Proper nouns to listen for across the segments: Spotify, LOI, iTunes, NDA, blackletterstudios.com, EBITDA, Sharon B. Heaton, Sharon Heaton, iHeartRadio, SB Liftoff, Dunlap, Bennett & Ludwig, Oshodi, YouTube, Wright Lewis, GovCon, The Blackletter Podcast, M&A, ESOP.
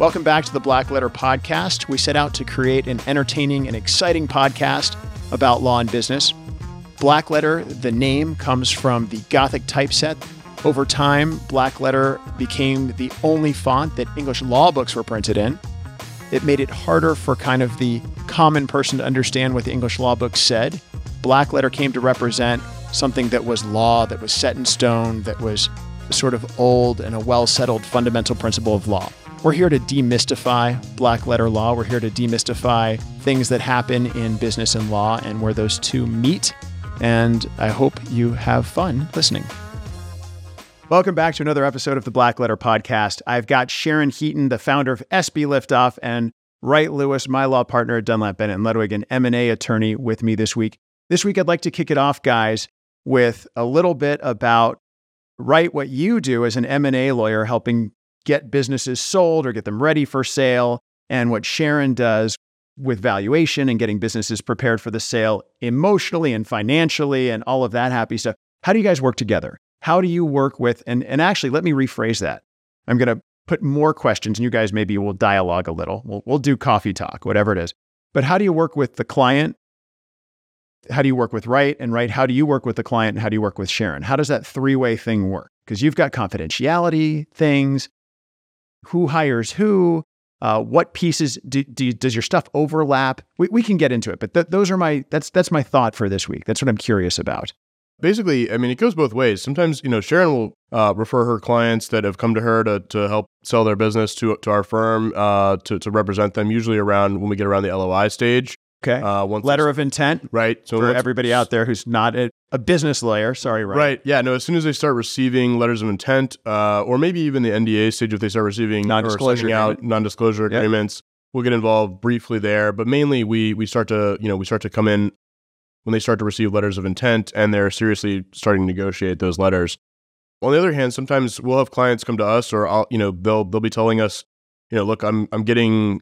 Welcome back to the Black Letter Podcast. We set out to create an entertaining and exciting podcast about law and business. Black Letter, the name, comes from the Gothic typeset. Over time, Black Letter became the only font that English law books were printed in. It made it harder for kind of the common person to understand what the English law book said. Black Letter came to represent something that was law, that was set in stone, that was sort of old and a well-settled fundamental principle of law. We're here to demystify black letter law. We're here to demystify things that happen in business and law and where those two meet. And I hope you have fun listening. Welcome back to another episode of the Black Letter Podcast. I've got Sharon Heaton, the founder of SB Liftoff, and Wright Lewis, my law partner at Dunlap, Bennett & Ludwig, an M&A attorney with me this week. This week, I'd like to kick it off, guys, with a little bit about, Wright, what you do as an M&A lawyer, helping get businesses sold or get them ready for sale, and what Sharon does with valuation and getting businesses prepared for the sale emotionally and financially and all of that happy stuff. How do you guys work together? How do you work with, and actually, let me rephrase that. I'm going to put more questions, and you guys maybe will dialogue a little. We'll do coffee talk, whatever it is. But how do you work with the client? How do you work with Wright? And Wright, how do you work with the client? And how do you work with Sharon? How does that three-way thing work? Because you've got confidentiality things, who hires who, what pieces, does your stuff overlap? We can get into it, but that's my thought for this week. That's what I'm curious about. Basically, I mean, it goes both ways. Sometimes, you know, Sharon will refer her clients that have come to her to help sell their business to our firm to represent them, usually around when we get around the LOI stage. Okay. Letter of intent. Right. So for everybody out there who's not a business lawyer. Sorry, Ryan. Right. Yeah. No, as soon as they start receiving letters of intent, or maybe even the NDA stage, if they start receiving non-disclosure agreements, we'll get involved briefly there. But mainly we start to come in when they start to receive letters of intent and they're seriously starting to negotiate those letters. On the other hand, sometimes we'll have clients come to us or they'll be telling us, you know, look, I'm getting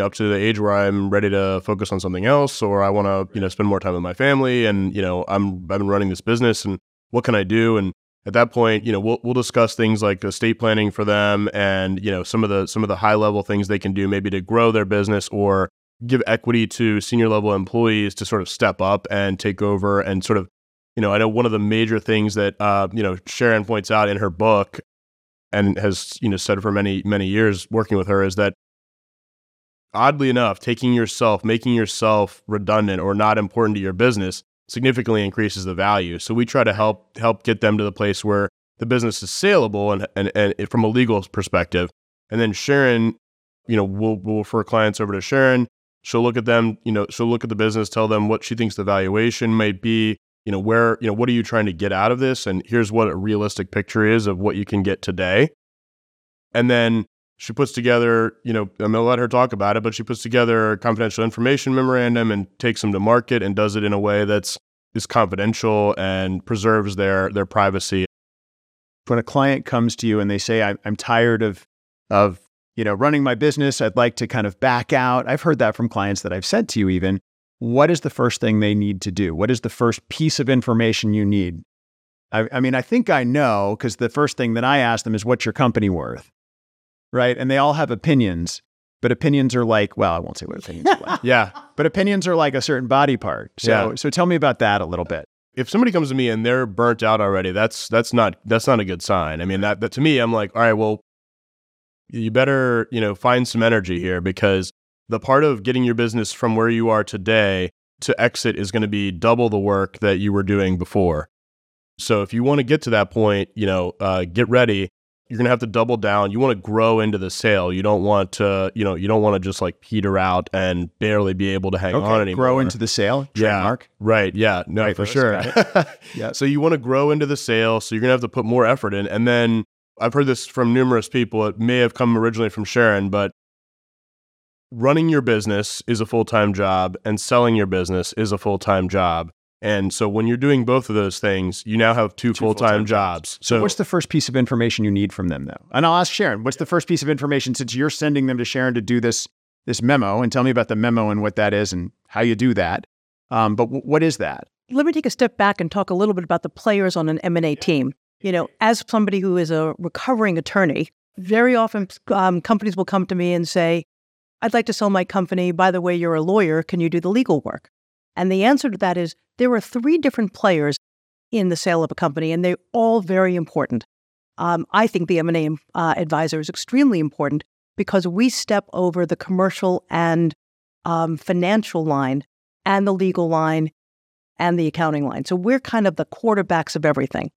up to the age where I'm ready to focus on something else, or I want to, you know, spend more time with my family, and, you know, I've been running this business, and what can I do? And at that point, you know, we'll discuss things like estate planning for them, and, you know, some of the high level things they can do, maybe to grow their business or give equity to senior level employees to sort of step up and take over and sort of, you know, I know one of the major things that Sharon points out in her book, and has, you know, said for many, many years working with her, is that, oddly enough, making yourself redundant or not important to your business significantly increases the value. So we try to help get them to the place where the business is saleable and from a legal perspective. And then Sharon, you know, we'll refer clients over to Sharon. She'll look at them, you know, she'll look at the business, tell them what she thinks the valuation might be. You know, where, you know, what are you trying to get out of this? And here's what a realistic picture is of what you can get today. And then she puts together, you know, I'm going to let her talk about it, but she puts together a confidential information memorandum and takes them to market and does it in a way that's confidential and preserves their privacy. When a client comes to you and they say, I'm tired of, you know, running my business, I'd like to kind of back out. I've heard that from clients that I've said to you even. What is the first thing they need to do? What is the first piece of information you need? I mean, I think I know, because the first thing that I ask them is, what's your company worth? Right? And they all have opinions, but opinions are like, well, I won't say what opinions are like. Yeah. But opinions are like a certain body part. So tell me about that a little bit. If somebody comes to me and they're burnt out already, that's not a good sign. I mean, that to me, I'm like, all right, well, you better, you know, find some energy here, because the part of getting your business from where you are today to exit is going to be double the work that you were doing before. So if you want to get to that point, you know, get ready. You're going to have to double down. You want to grow into the sale. You don't want to, you know, just like peter out and barely be able to hang on anymore. Grow into the sale. Trademark. Yeah. Right. Yeah. No, right, for sure. Yeah. So you want to grow into the sale. So you're going to have to put more effort in. And then I've heard this from numerous people. It may have come originally from Sharon, but running your business is a full-time job, and selling your business is a full-time job. And so when you're doing both of those things, you now have two full-time jobs. So what's the first piece of information you need from them, though? And I'll ask Sharon, what's the first piece of information, since you're sending them to Sharon to do this memo, and tell me about the memo and what that is and how you do that. But what is that? Let me take a step back and talk a little bit about the players on an M&A team. You know, as somebody who is a recovering attorney, Very often companies will come to me and say, I'd like to sell my company. By the way, you're a lawyer. Can you do the legal work? And the answer to that is there are three different players in the sale of a company, and they're all very important. I think the M&A advisor is extremely important because we step over the commercial and financial line and the legal line and the accounting line. So we're kind of the quarterbacks of everything.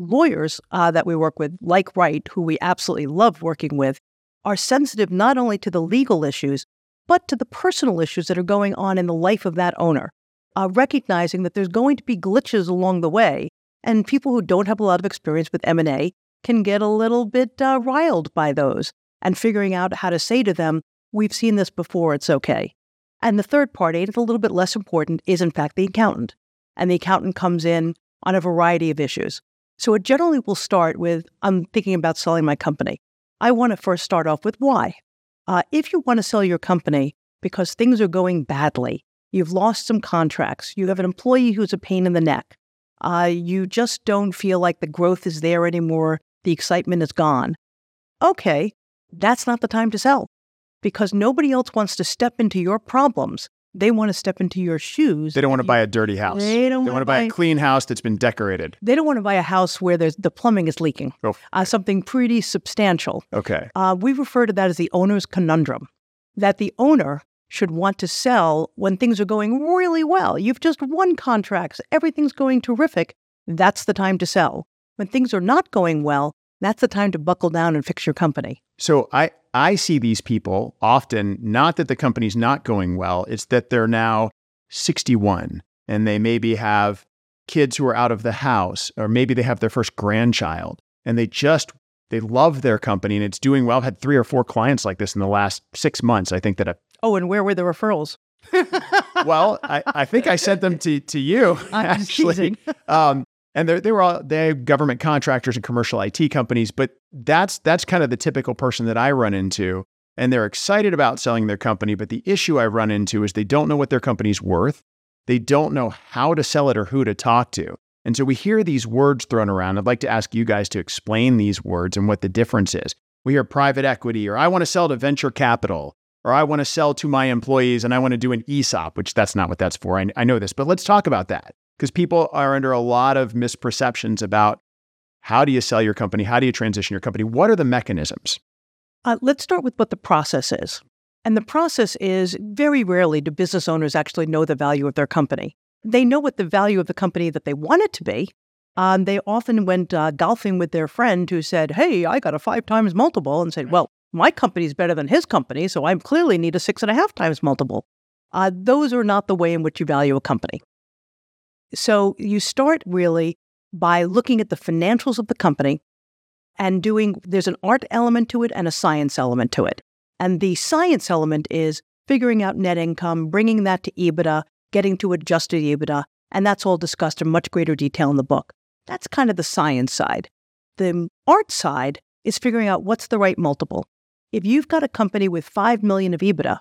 Lawyers that we work with, like Wright, who we absolutely love working with, are sensitive not only to the legal issues, but to the personal issues that are going on in the life of that owner, recognizing that there's going to be glitches along the way. And people who don't have a lot of experience with M&A can get a little bit riled by those, and figuring out how to say to them, we've seen this before, it's okay. And the third party, and it's a little bit less important, is in fact the accountant. And the accountant comes in on a variety of issues. So it generally will start with, I'm thinking about selling my company. I want to first start off with why. If you want to sell your company because things are going badly, you've lost some contracts, you have an employee who's a pain in the neck, you just don't feel like the growth is there anymore, the excitement is gone. Okay, that's not the time to sell, because nobody else wants to step into your problems. They want to step into your shoes. They don't want to buy a dirty house. They want to buy a clean house that's been decorated. They don't want to buy a house where the plumbing is leaking, something pretty substantial. Okay. We refer to that as the owner's conundrum, that the owner should want to sell when things are going really well. You've just won contracts. Everything's going terrific. That's the time to sell. When things are not going well, that's the time to buckle down and fix your company. So I see these people often, not that the company's not going well, it's that they're now 61 and they maybe have kids who are out of the house, or maybe they have their first grandchild, and they love their company and it's doing well. I've had 3 or 4 clients like this in the last 6 months. I think that Oh, and where were the referrals? Well, I think I sent them to you, actually. And they were all government contractors and commercial IT companies, but that's kind of the typical person that I run into. And they're excited about selling their company, but the issue I run into is they don't know what their company's worth. They don't know how to sell it or who to talk to. And so we hear these words thrown around. I'd like to ask you guys to explain these words and what the difference is. We hear private equity, or I want to sell to venture capital, or I want to sell to my employees and I want to do an ESOP, which that's not what that's for. I know this, but let's talk about that. Because people are under a lot of misperceptions about how do you sell your company? How do you transition your company? What are the mechanisms? Let's start with what the process is. And the process is, very rarely do business owners actually know the value of their company. They know what the value of the company that they want it to be. They often went golfing with their friend who said, hey, I got a 5 times multiple, and said, well, my company's better than his company, so I clearly need a 6.5 times multiple. Those are not the way in which you value a company. So you start really by looking at the financials of the company and there's an art element to it and a science element to it. And the science element is figuring out net income, bringing that to EBITDA, getting to adjusted EBITDA, and that's all discussed in much greater detail in the book. That's kind of the science side. The art side is figuring out what's the right multiple. If you've got a company with $5 million of EBITDA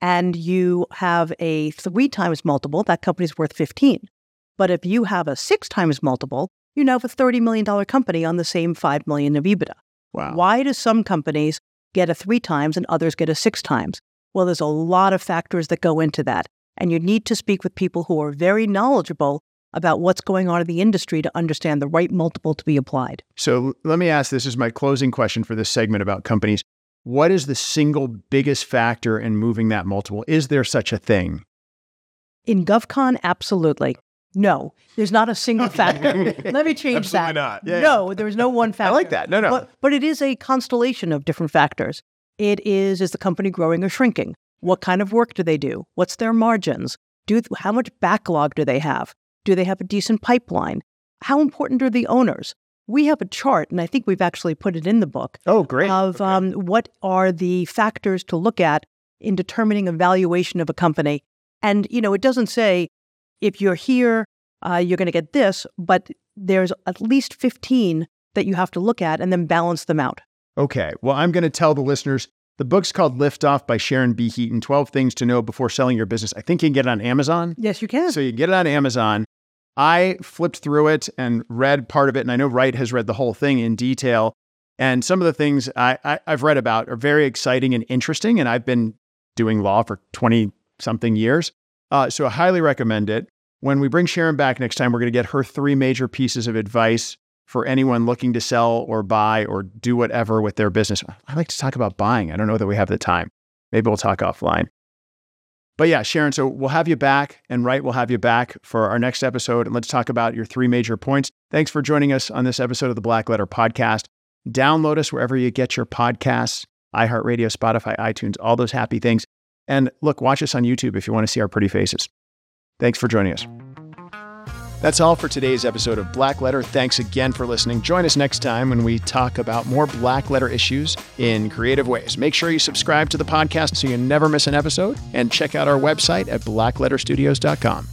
and you have a 3 times multiple, that company's worth 15. But if you have a 6 times multiple, you now have a $30 million company on the same $5 million of EBITDA. Wow. Why do some companies get a 3 times and others get a 6 times? Well, there's a lot of factors that go into that. And you need to speak with people who are very knowledgeable about what's going on in the industry to understand the right multiple to be applied. So let me ask, this is my closing question for this segment about companies. What is the single biggest factor in moving that multiple? Is there such a thing? In GovCon, absolutely. No, there's not a single factor. Let me change Absolutely that. Not. Yeah, no, there's no one factor. I like that. No. But it is a constellation of different factors. It is the company growing or shrinking? What kind of work do they do? What's their margins? How much backlog do they have? Do they have a decent pipeline? How important are the owners? We have a chart, and I think we've actually put it in the book. Oh, great. What are the factors to look at in determining a valuation of a company. And, it doesn't say, if you're here, you're going to get this, but there's at least 15 that you have to look at and then balance them out. Okay. Well, I'm going to tell the listeners, the book's called Liftoff by Sharon B. Heaton, 12 Things to Know Before Selling Your Business. I think you can get it on Amazon. Yes, you can. So you can get it on Amazon. I flipped through it and read part of it, and I know Wright has read the whole thing in detail. And some of the things I've read about are very exciting and interesting. And I've been doing law for 20 something years. So I highly recommend it. When we bring Sharon back next time, we're going to get her three major pieces of advice for anyone looking to sell or buy or do whatever with their business. I like to talk about buying. I don't know that we have the time. Maybe we'll talk offline. But yeah, Sharon, so we'll have you back, and Wright will have you back for our next episode. And let's talk about your three major points. Thanks for joining us on this episode of the Black Letter Podcast. Download us wherever you get your podcasts, iHeartRadio, Spotify, iTunes, all those happy things. And look, watch us on YouTube if you want to see our pretty faces. Thanks for joining us. That's all for today's episode of Black Letter. Thanks again for listening. Join us next time when we talk about more Black Letter issues in creative ways. Make sure you subscribe to the podcast so you never miss an episode, and check out our website at blackletterstudios.com.